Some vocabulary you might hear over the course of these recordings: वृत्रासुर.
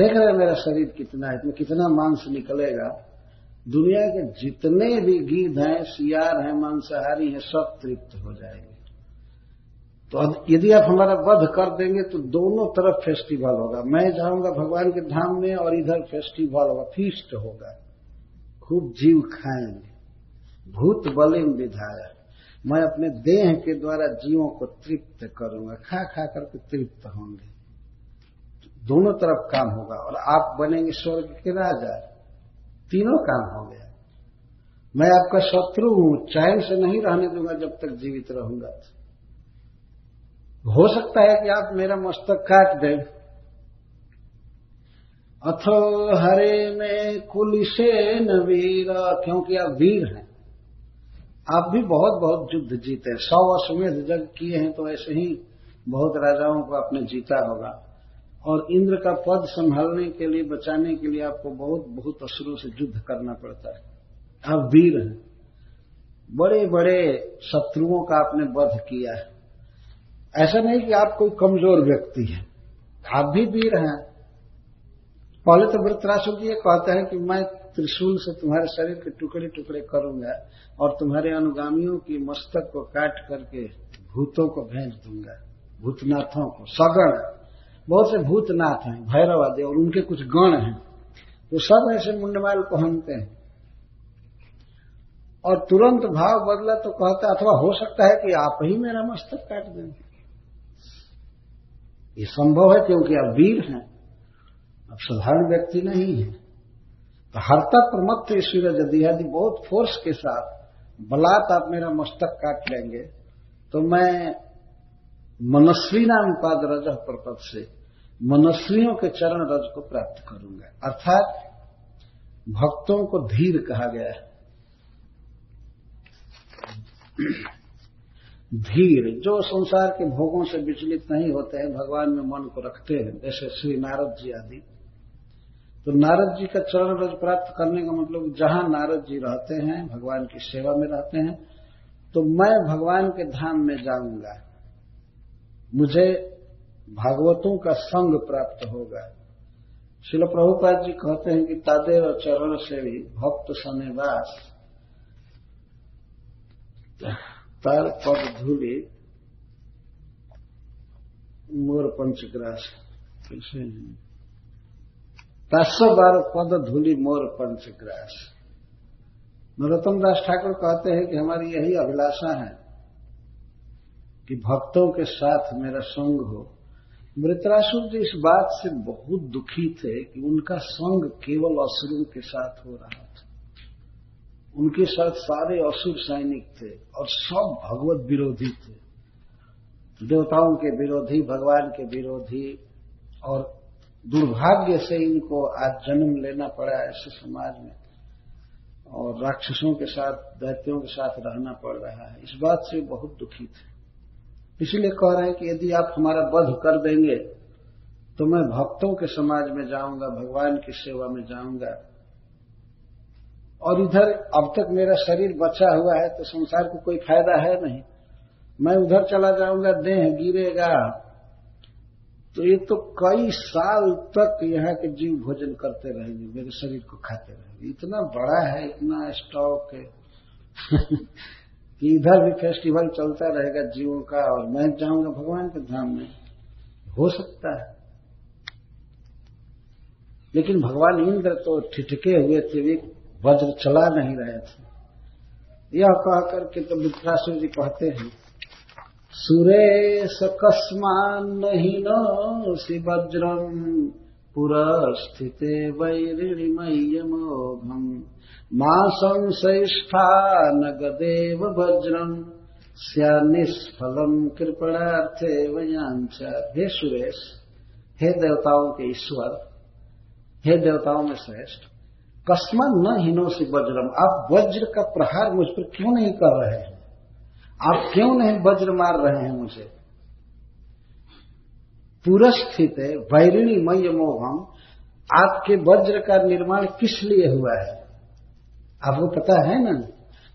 देख रहे मेरा शरीर कितना है, इसमें कितना मांस निकलेगा। दुनिया के जितने भी गीध हैं, सियार हैं, मांसाहारी हैं, सब तृप्त हो जाएंगे। तो यदि आप हमारा वध कर देंगे तो दोनों तरफ फेस्टिवल होगा, मैं जाऊंगा भगवान के धाम में और इधर फेस्टिवल होगा, फीस्ट होगा, खूब जीव खाएंगे। भूत बलिम विधाया, मैं अपने देह के द्वारा जीवों को तृप्त करूंगा, खा खा करके तृप्त होंगे। दोनों तरफ काम होगा और आप बनेंगे स्वर्ग के राजा, तीनों काम हो गया। मैं आपका शत्रु हूं, चैन से नहीं रहने दूंगा जब तक जीवित रहूंगा। हो सकता है कि आप मेरा मस्तक काट दें। अथो हरे में कुलिसेन वीर, क्योंकि आप वीर हैं, आप भी बहुत बहुत युद्ध जीते हैं, 100 अश्वमेध यज्ञ किए हैं, तो ऐसे ही बहुत राजाओं को आपने जीता होगा। और इंद्र का पद संभालने के लिए, बचाने के लिए आपको बहुत बहुत असुरों से युद्ध करना पड़ता है। आप वीर हैं, बड़े बड़े शत्रुओं का आपने वध किया है। ऐसा नहीं कि आप कोई कमजोर व्यक्ति हैं, आप भी वीर हैं। पहले तो वृत्रासुर जी कहते हैं कि मैं त्रिशूल से तुम्हारे शरीर के टुकड़े टुकड़े करूंगा और तुम्हारे अनुगामियों की मस्तक को काट करके भूतों को भेज दूंगा, भूतनाथों को। सगण बहुत से भूतनाथ हैं, भैरव आदि, और उनके कुछ गण हैं, तो सब ऐसे मुंडमाल पहनते हैं। और तुरंत भाव बदला तो कहता अथवा हो सकता है कि आप ही मेरा मस्तक काट देंगे। ये संभव है क्योंकि आप वीर हैं, आप साधारण व्यक्ति नहीं है। तो हरता प्रमत्त ईश्वर जदिहादि बहुत फोर्स के साथ बलात् आप मेरा मस्तक काट लेंगे तो मैं मनस्वी नाम पाद रज पर पद से मनस्वियों के चरण रज को प्राप्त करूंगा। अर्थात भक्तों को धीर कहा गया है। धीर जो संसार के भोगों से विचलित नहीं होते हैं, भगवान में मन को रखते हैं, जैसे श्री नारद जी आदि। तो नारद जी का चरण रज प्राप्त करने का मतलब जहां नारद जी रहते हैं, भगवान की सेवा में रहते हैं, तो मैं भगवान के धाम में जाऊंगा, मुझे भागवतों का संग प्राप्त होगा। श्रील प्रभुपाद जी कहते हैं कि तादेव चरण से भी भक्त सनेवास तार पद धूलि मोर पंचग्रास, तासो बार पद धूलि मोर पंचग्रास। नरोत्तम दास ठाकुर कहते हैं कि हमारी यही अभिलाषा है कि भक्तों के साथ मेरा संग हो। वृत्रासुर जी इस बात से बहुत दुखी थे कि उनका संग केवल असुरों के साथ हो रहा था। उनके साथ सारे असुर सैनिक थे और सब भगवत विरोधी थे, देवताओं के विरोधी, भगवान के विरोधी। और दुर्भाग्य से इनको आज जन्म लेना पड़ा ऐसे समाज में, और राक्षसों के साथ, दैत्यों के साथ रहना पड़ रहा है। इस बात से बहुत दुखी थे, इसलिए कह रहे हैं कि यदि आप हमारा वध कर देंगे तो मैं भक्तों के समाज में जाऊंगा, भगवान की सेवा में जाऊंगा, और इधर अब तक मेरा शरीर बचा हुआ है तो संसार को कोई फायदा है नहीं। मैं उधर चला जाऊंगा, देह गिरेगा। तो ये तो कई साल तक यहाँ के जीव भोजन करते रहेंगे, मेरे शरीर को खाते रहेंगे। इतना बड़ा है, इतना स्टॉक है कि इधर भी फेस्टिवल चलता रहेगा जीवों का, और मैं जाऊंगा भगवान के धाम में। हो सकता है, लेकिन भगवान इंद्र तो ठिठके हुए थे, वे वज्र चला नहीं रहे थे। यह कह करके तो वृत्रासुर जी कहते हैं, सुरेश कस्मान नहीं नो सी वज्रम पुरा स्थिते वैरिणि मय्यमोघम मा संशयिष्ठा न गदेव वज्रम स्या निष्फलम कृपणार्थे वयांचा। हे सुरेश, हे देवताओं के ईश्वर, हे देवताओं में श्रेष्ठ, कस्मा न हिनोसि वज्रम, आप वज्र का प्रहार मुझ पर क्यों नहीं कर रहे हैं? आप क्यों नहीं वज्र मार रहे हैं मुझे? पुरस्थित है वैरिणी मय मोहम, आपके वज्र का निर्माण किस लिए हुआ है? आपको पता है ना,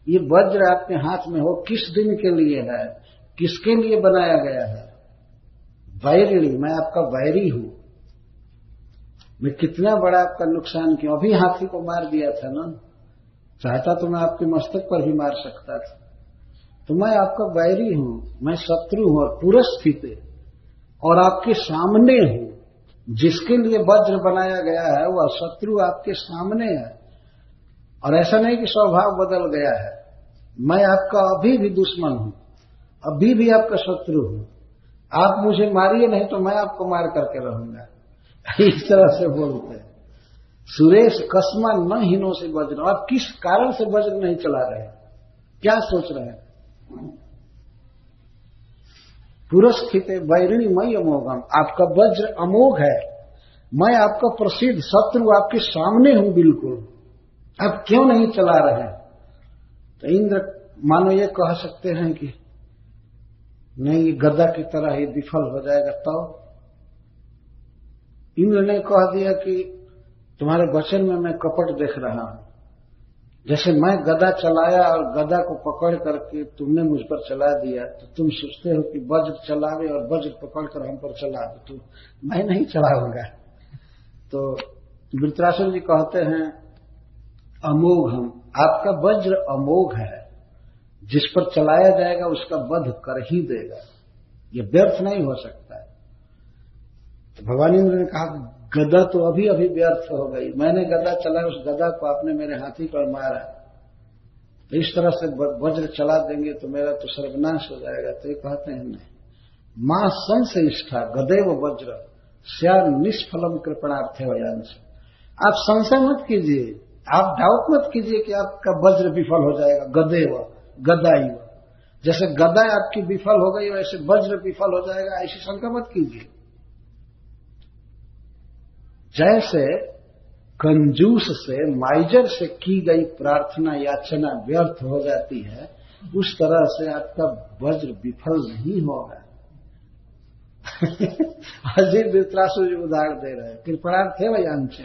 ये वज्र आपके हाथ में हो किस दिन के लिए है, किसके लिए बनाया गया है? वैरिणी, मैं आपका वैरी हूं। मैं कितना बड़ा आपका नुकसान किया। अभी हाथी को मार दिया था ना, चाहता तो मैं आपके मस्तक पर भी मार सकता था। तो मैं आपका वैरी हूं, मैं शत्रु हूं और पुरस्थित और आपके सामने हूं। जिसके लिए वज्र बनाया गया है वह शत्रु आपके सामने है। और ऐसा नहीं कि स्वभाव बदल गया है, मैं आपका अभी भी दुश्मन हूं, अभी भी आपका शत्रु हूं। आप मुझे मारिए नहीं तो मैं आपको मार करके रहूंगा। इस तरह से बोलते हैं। सुरेश कसमा न हिनो से वज्र, और किस कारण से वज्र नहीं चला रहे, क्या सोच रहे हैं? पुरस्थित वैरिणी मई अमोघम, आपका वज्र अमोघ है, मैं आपका प्रसिद्ध शत्रु आपके सामने हूं बिल्कुल, आप क्यों नहीं चला रहे हैं? तो इंद्र मानो ये कह सकते हैं कि नहीं, ये गदा की तरह ही विफल हो जाएगा। तो इंद्र ने कह दिया कि तुम्हारे वचन में मैं कपट देख रहा हूं। जैसे मैं गदा चलाया और गदा को पकड़ करके तुमने मुझ पर चला दिया, तो तुम सोचते हो कि वज्र चलावे और वज्र पकड़कर हम पर चलावे, तो मैं नहीं चलाऊंगा। तो वृत्रासुर जी कहते हैं अमोघ, हम आपका वज्र अमोघ है, जिस पर चलाया जाएगा उसका वध कर ही देगा, ये व्यर्थ नहीं हो सकता। तो भगवान इंद्र ने कहा गदा तो अभी अभी व्यर्थ हो गई, मैंने गदा चलाया, उस गदा को आपने मेरे हाथी पर मारा। तो इस तरह से वज्र चला देंगे तो मेरा तो सर्वनाश हो जाएगा। तो ये कहते हैं नहीं, मां संशयिष्ठा गदेव वज्र स्या निष्फलम कृपणार्थे वयान से। आप संशय मत कीजिए, आप डाउट मत कीजिए कि आपका वज्र विफल हो जाएगा। गदेव गदाई, जैसे गदा आपकी विफल हो गई वैसे वज्र विफल हो जाएगा, ऐसी शंका मत कीजिए। जैसे कंजूस से, माइजर से की गई प्रार्थना याचना व्यर्थ हो जाती है, उस तरह से आपका वज्र विफल नहीं होगा। अजीब वृत्रासुर जी उदाहरण दे रहे हैं। कृपणार्थ है वही अंश।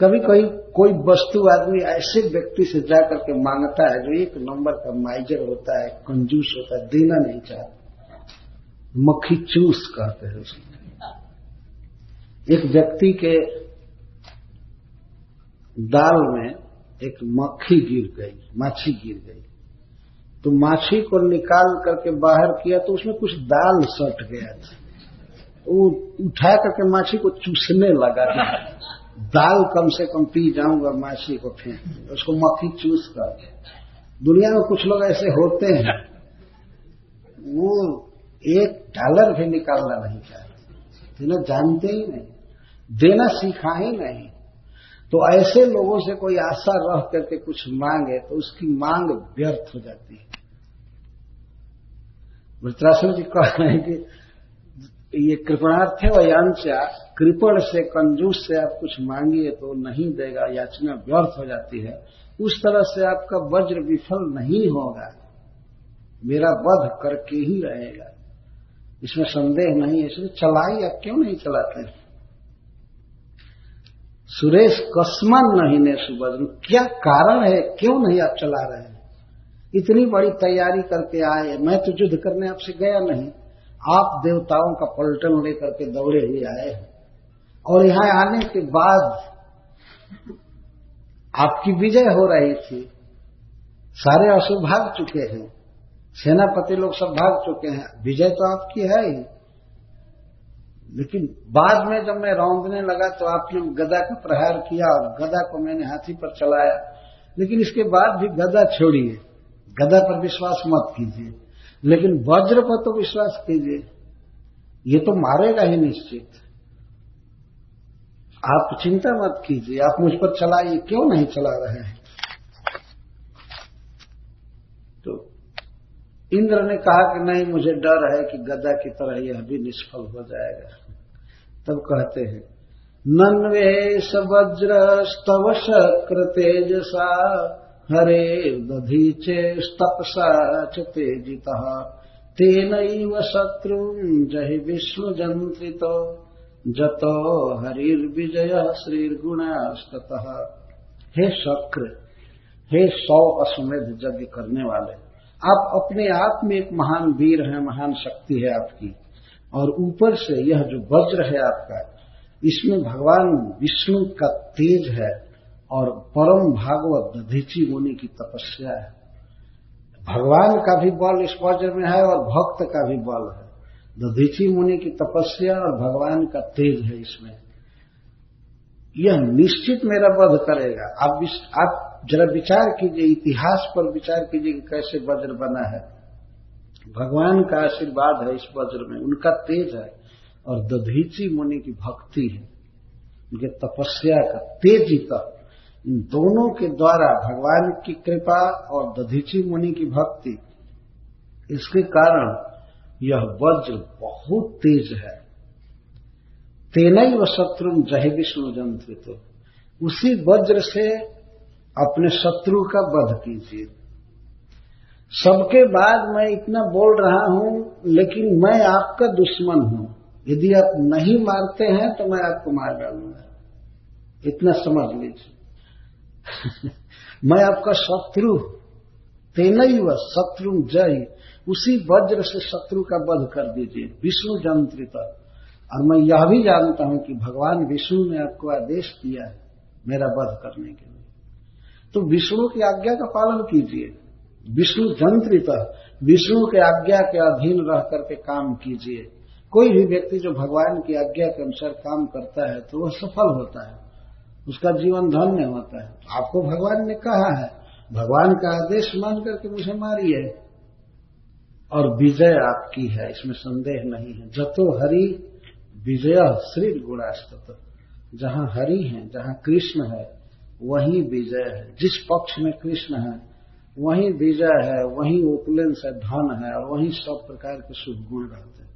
कभी कभी कोई वस्तु आदमी ऐसे व्यक्ति से जाकर के मांगता है जो एक नंबर का माइजर होता है, कंजूस होता है, देना नहीं चाहता। मक्खी चूस कहते हैं उसको। एक व्यक्ति के दाल में एक मक्खी गिर गई, माछी गिर गई, तो माछी को निकाल करके बाहर किया तो उसमें कुछ दाल सट गया था। वो उठा करके माछी को चूसने लगा था, दाल कम से कम पी जाऊंगा, माछी को फेंक, उसको मक्खी चूस कर। दुनिया में कुछ लोग ऐसे होते हैं, वो $1 भी निकालना नहीं चाहते, जिन्हें जानते ही नहीं, देना सीखा ही नहीं। तो ऐसे लोगों से कोई आशा रख करके कुछ मांगे तो उसकी मांग व्यर्थ हो जाती है। वृत्रासुर जी कह रहे हैं कि ये कृपणार्थे वयांचा, कृपण से कंजूस से आप कुछ मांगिए तो नहीं देगा, याचना व्यर्थ हो जाती है। उस तरह से आपका वज्र विफल नहीं होगा, मेरा वध करके ही रहेगा, इसमें संदेह नहीं है। इसलिए चलाई, आप क्यों नहीं चलाते? सुरेश कसमन नहीं ने सुवज्र, क्या कारण है, क्यों नहीं आप चला रहे हैं? इतनी बड़ी तैयारी करके आए, मैं तो युद्ध करने आपसे गया नहीं, आप देवताओं का पलटन लेकर के दौड़े हुए आए हैं। और यहां आने के बाद आपकी विजय हो रही थी, सारे असुर भाग चुके हैं, सेनापति लोग सब भाग चुके हैं, विजय तो आपकी है ही। लेकिन बाद में जब मैं रौंदने लगा तो आपने गदा का प्रहार किया और गदा को मैंने हाथी पर चलाया। लेकिन इसके बाद भी गदा छोड़िए, गदा पर विश्वास मत कीजिए, लेकिन वज्र पर तो विश्वास कीजिए, ये तो मारेगा ही निश्चित। आप चिंता मत कीजिए, आप मुझ पर चलाइए, क्यों नहीं चला रहे हैं? इंद्र ने कहा कि नहीं, मुझे डर है कि गदा की तरह यह भी निष्फल हो जाएगा। तब कहते हैं नन्वेष वज्र स्तव शक्र तेजसा हरे दधीचे तपसा च तेजिता तेनैव शत्रुं जहि विष्णु जंत्रितो जतो हरिर्विजय श्रीर्गुणास्ततः। हे शक्र, हे 100 अश्वमेध यज्ञ करने वाले, आप अपने आप में एक महान वीर हैं, महान शक्ति है आपकी, और ऊपर से यह जो वज्र है आपका, इसमें भगवान विष्णु का तेज है और परम भागवत दधीचि मुनि की तपस्या है। भगवान का भी बल इस वज्र में है और भक्त का भी बल है। दधीचि मुनि की तपस्या और भगवान का तेज है इसमें। यह निश्चित मेरा वध करेगा। आप जरा विचार कीजिए, इतिहास पर विचार कीजिए कि कैसे वज्र बना है। भगवान का आशीर्वाद है इस वज्र में, उनका तेज है और दधीचि मुनि की भक्ति है, उनके तपस्या का तेज ही। इन दोनों के द्वारा भगवान की कृपा और दधीचि मुनि की भक्ति, इसके कारण यह वज्र बहुत तेज है। तेनैव शत्रुम जहि विष्णु जंत्रितो, उसी वज्र से अपने शत्रु का वध कीजिए। सबके बाद मैं इतना बोल रहा हूं, लेकिन मैं आपका दुश्मन हूं। यदि आप नहीं मारते हैं तो मैं आपको मार डालूंगा, इतना समझ लीजिए। मैं आपका शत्रु, तेनैव शत्रुम जहि, उसी वज्र से शत्रु का वध कर दीजिए, विष्णु जंत्रिता। और मैं यह भी जानता हूं कि भगवान विष्णु ने आपको आदेश दिया है मेरा वध करने के लिए, तो विष्णु की आज्ञा का पालन कीजिए। विष्णु जंत्रिता, विष्णु के आज्ञा के अधीन रह करके काम कीजिए। कोई भी व्यक्ति जो भगवान की आज्ञा के अनुसार काम करता है तो वह सफल होता है, उसका जीवन धन्य होता है। आपको भगवान ने कहा है, भगवान का आदेश मान करके मुझे मारिए और विजय आपकी है, इसमें संदेह नहीं है। जतो हरि विजय श्री गुणास्तत, जहां हरि है, जहां कृष्ण है, वहीं विजय है। जिस पक्ष में कृष्ण है वहीं विजय है, वहीं उपलेंस है, धन है और वहीं सब प्रकार के शुभ गुण रहते हैं।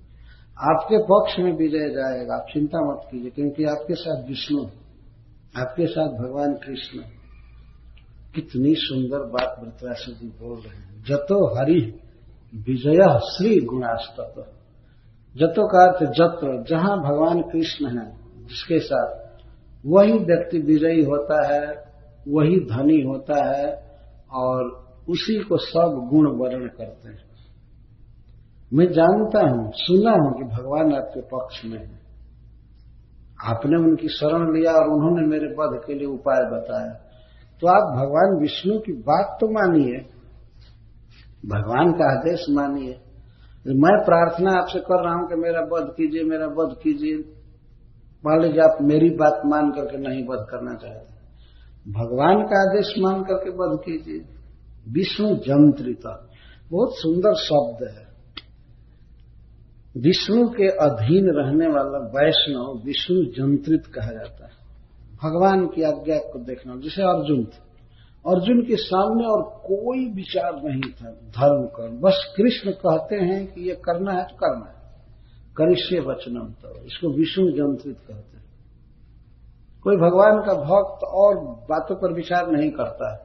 आपके पक्ष में विजय जाएगा, आप चिंता मत कीजिए, क्योंकि आपके साथ विष्णु, आपके साथ भगवान कृष्ण। कितनी सुंदर बात वृत्रासुर जी बोल रहे हैं। जतो हरि विजय श्री गुणास्तत, जतो का अर्थ जतो, जहां भगवान कृष्ण है जिसके साथ, वही व्यक्ति विजयी होता है, वही धनी होता है और उसी को सब गुण वर्ण करते हैं। मैं जानता हूं, सुना हूं कि भगवान आपके पक्ष में है, आपने उनकी शरण लिया और उन्होंने मेरे वध के लिए उपाय बताया, तो आप भगवान विष्णु की बात तो मानिए, भगवान का आदेश मानिए। मैं प्रार्थना आपसे कर रहा हूं कि मेरा वध कीजिए, मेरा वध कीजिए। मान लीजिए आप मेरी बात मान करके नहीं वध करना चाहते, भगवान का आदेश मान करके वध कीजिए। विष्णु जंत्रिता बहुत सुंदर शब्द है। विष्णु के अधीन रहने वाला वैष्णव विष्णु जंत्रित कहा जाता है। भगवान की आज्ञा को देखना, जैसे अर्जुन थे, अर्जुन के सामने और कोई विचार नहीं था धर्म का, बस कृष्ण कहते हैं कि ये करना है तो करना है, करिष्ये वचनम, तो इसको विष्णु जंत्रित कहते हैं। कोई भगवान का भक्त और बातों पर विचार नहीं करता है,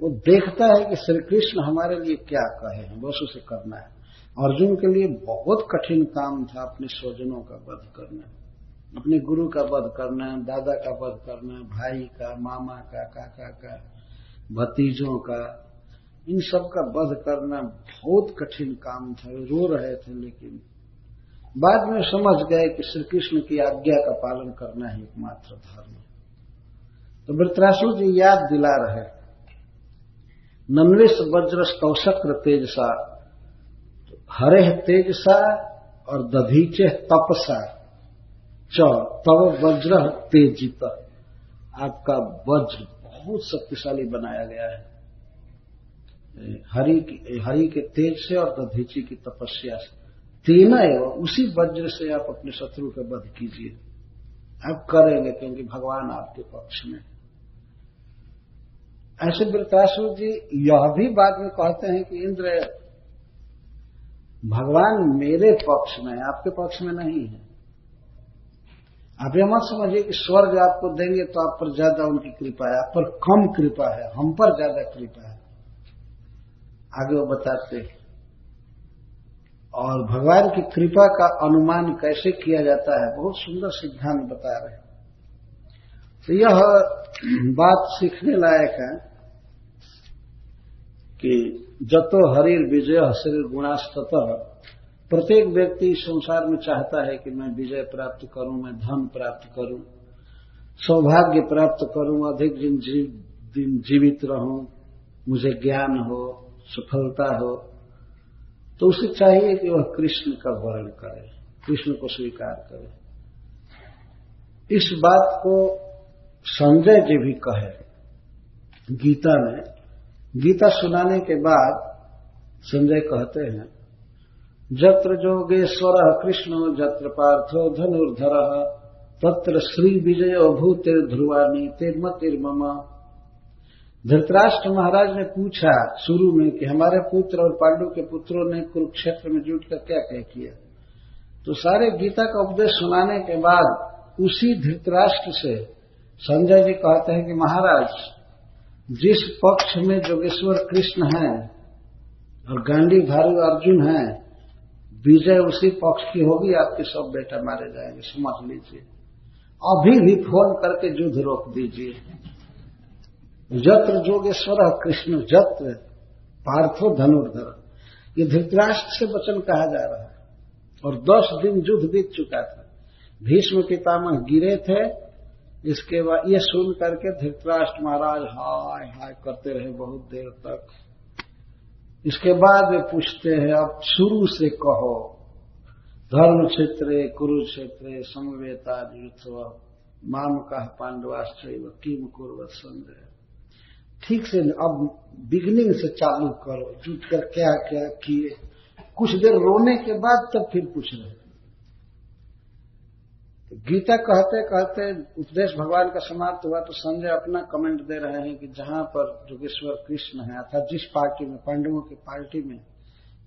वो देखता है कि श्री कृष्ण हमारे लिए क्या कहे हैं, बस उसे करना है। अर्जुन के लिए बहुत कठिन काम था अपने स्वजनों का वध करना, अपने गुरु का वध करना, दादा का वध करना, भाई का, मामा का, काका का, भतीजों का, इन सब का वध करना बहुत कठिन काम था। रो रहे थे, लेकिन बाद में समझ गए कि श्री कृष्ण की आज्ञा का पालन करना ही एकमात्र धर्म है। तो वृत्रासुर जी याद दिला रहे, नन्वेष वज्र स्तौशक्र तेजसा, हरे तेजसा और दधीचे तपसा च तव वज्र तेजित, आपका वज्र बहुत शक्तिशाली बनाया गया है हरि के तेज से और दधीचि की तपस्या से। तीनों एवं उसी वज्र से आप अपने शत्रु का वध कीजिए, आप करेंगे क्योंकि भगवान आपके पक्ष में। ऐसे वृत्रासुर जी यह भी बाद में कहते हैं कि इंद्र, भगवान मेरे पक्ष में, आपके पक्ष में नहीं है। आप यह मत समझिए कि स्वर्ग आपको देंगे तो आप पर ज्यादा उनकी कृपा है, आप पर कम कृपा है, हम पर ज्यादा कृपा है। आगे वो बताते हैं और भगवान की कृपा का अनुमान कैसे किया जाता है, बहुत सुंदर सिद्धांत बता रहे हैं। तो यह बात सीखने लायक है कि जतो हरिर्विजय श्री गुणास्ततः, प्रत्येक व्यक्ति संसार में चाहता है कि मैं विजय प्राप्त करूं, मैं धन प्राप्त करूं, सौभाग्य प्राप्त करूं, अधिक दिन जीवित रहूं, मुझे ज्ञान हो, सफलता हो। तो उसे चाहिए कि वह कृष्ण का वर्ण करे, कृष्ण को स्वीकार करे। इस बात को संजय जी भी कहे गीता में। गीता सुनाने के बाद संजय कहते हैं, जत्र जोगेश्वर कृष्णो जत्र पार्थो धनुर्धर तत्र श्री विजयो भूतिर ध्रुवानी तिर्मतिर्मम। धृतराष्ट्र महाराज ने पूछा शुरू में कि हमारे पुत्र और पांडु के पुत्रों ने कुरुक्षेत्र में जुट कर क्या क्या किया। तो सारे गीता का उपदेश सुनाने के बाद उसी धृतराष्ट्र से संजय जी कहते हैं कि महाराज, जिस पक्ष में जोगेश्वर कृष्ण हैं और गांडी भारू अर्जुन हैं, विजय उसी पक्ष की होगी, आपके सब बेटा मारे जाएंगे, समझ लीजिए। अभी भी फोन करके युद्ध रोक दीजिए। जत्र जोगेश्वर कृष्ण जत्र पार्थो धनुर्धर, ये धृतराष्ट्र से वचन कहा जा रहा है। और 10 दिन युद्ध बीत चुका था। भीष्म पितामह गिरे थे, इसके बाद ये सुन करके धृतराष्ट्र महाराज हाय हाय करते रहे बहुत देर तक। इसके बाद वे पूछते हैं, आप शुरू से कहो, धर्म क्षेत्रे कुरुक्षेत्रे समवेता युद्धव माम कह पांडवाश्चैव किम कुर्वत संजय। ठीक से अब बिगनिंग से चालू करो, जुट कर क्या क्या किए। कुछ देर रोने के बाद तब फिर पूछ रहे। तो गीता कहते कहते उपदेश भगवान का समाप्त हुआ। तो संजय अपना कमेंट दे रहे हैं कि जहां पर जोगेश्वर कृष्ण है, अर्थात जिस पार्टी में, पांडवों की पार्टी में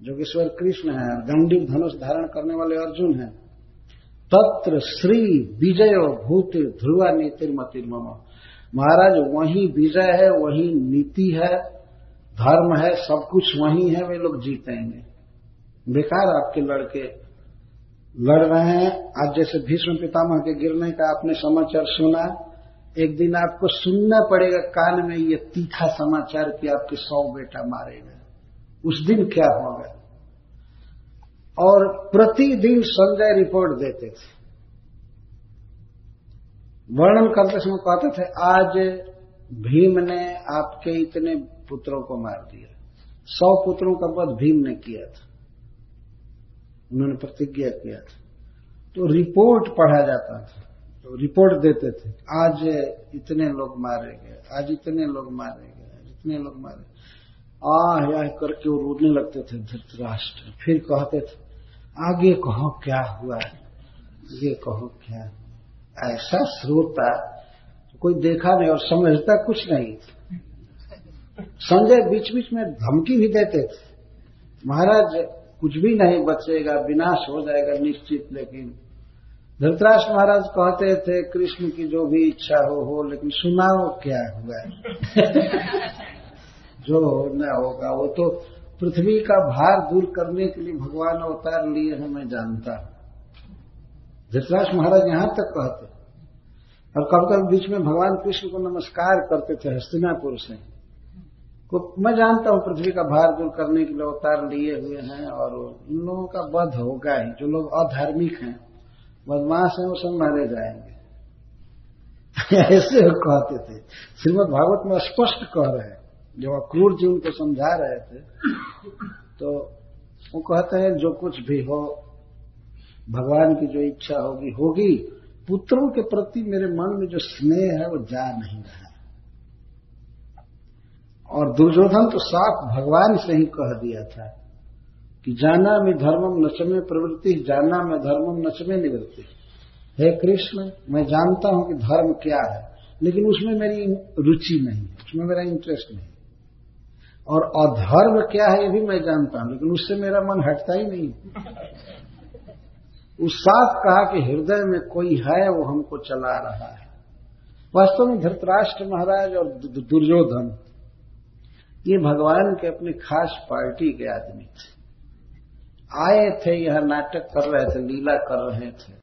जोगेश्वर कृष्ण है और गांडी धनुष धारण करने वाले अर्जुन है, तत्र श्री विजयो भूतिर ध्रुवा नीतिर्मतिर्मम। महाराज वही विजय है, वही नीति है, धर्म है, सब कुछ वही है, वे लोग जीतेंगे। बेकार आपके लड़के लड़ रहे हैं। आज जैसे भीष्म पितामह के गिरने का आपने समाचार सुना, एक दिन आपको सुनना पड़ेगा कान में ये तीखा समाचार कि आपके 100 बेटा मारे गए। उस दिन क्या होगा। और प्रतिदिन संजय रिपोर्ट देते थे, वर्णन करते समय कहते थे, आज भीम ने आपके इतने पुत्रों को मार दिया, 100 पुत्रों का वध भीम ने किया था, उन्होंने प्रतिज्ञा किया था। तो रिपोर्ट पढ़ा जाता था, तो रिपोर्ट देते थे, आज इतने लोग मारे गए, आज इतने लोग मारे गए, आज इतने लोग मारे। आह करके वो रोने लगते थे धृतराष्ट्र। फिर कहते थे, आगे कहो क्या हुआ, ये कहो क्या। ऐसा श्रोता कोई देखा नहीं और समझता कुछ नहीं। संजय बीच बीच में धमकी भी देते थे, महाराज कुछ भी नहीं बचेगा, विनाश हो जाएगा निश्चित। लेकिन धृतराष्ट्र महाराज कहते थे, कृष्ण की जो भी इच्छा हो लेकिन सुनाओ क्या हुआ। जो होना होगा, वो तो पृथ्वी का भार दूर करने के लिए भगवान अवतार लिए हैं, मैं जानता हूं। धृतराष्ट्र महाराज यहां तक कहते। और कभी कभी बीच में भगवान कृष्ण को नमस्कार करते थे हस्तिनापुर से। तो मैं जानता हूं पृथ्वी का भार दूर करने के लिए अवतार लिए हुए हैं, और इन लोगों का वध होगा ही। जो लोग अधार्मिक हैं, बदमाश हैं, वो सब मारे जाएंगे। ऐसे वो कहते थे। श्रीमद् भागवत में स्पष्ट कह रहे हैं, जब अक्रूर जी उनको समझा रहे थे तो वो कहते हैं, जो कुछ भी हो भगवान की जो इच्छा होगी होगी, पुत्रों के प्रति मेरे मन में जो स्नेह है वो जा नहीं रहा। और दुर्योधन तो साफ भगवान से ही कह दिया था कि जाना में धर्मम नचमे प्रवृत्ति, जाना में धर्मम नचमे निवृत्ति। हे कृष्ण, मैं जानता हूं कि धर्म क्या है, लेकिन उसमें मेरी रुचि नहीं है, उसमें मेरा इंटरेस्ट नहीं। और अधर्म क्या है ये भी मैं जानता हूं, लेकिन उससे मेरा मन हटता ही नहीं। उस साथ कहा कि हृदय में कोई है, वो हमको चला रहा है। वास्तव में धृतराष्ट्र महाराज और दुर्योधन ये भगवान के अपने खास पार्टी के आदमी थे। आए थे, यह नाटक कर रहे थे, लीला कर रहे थे।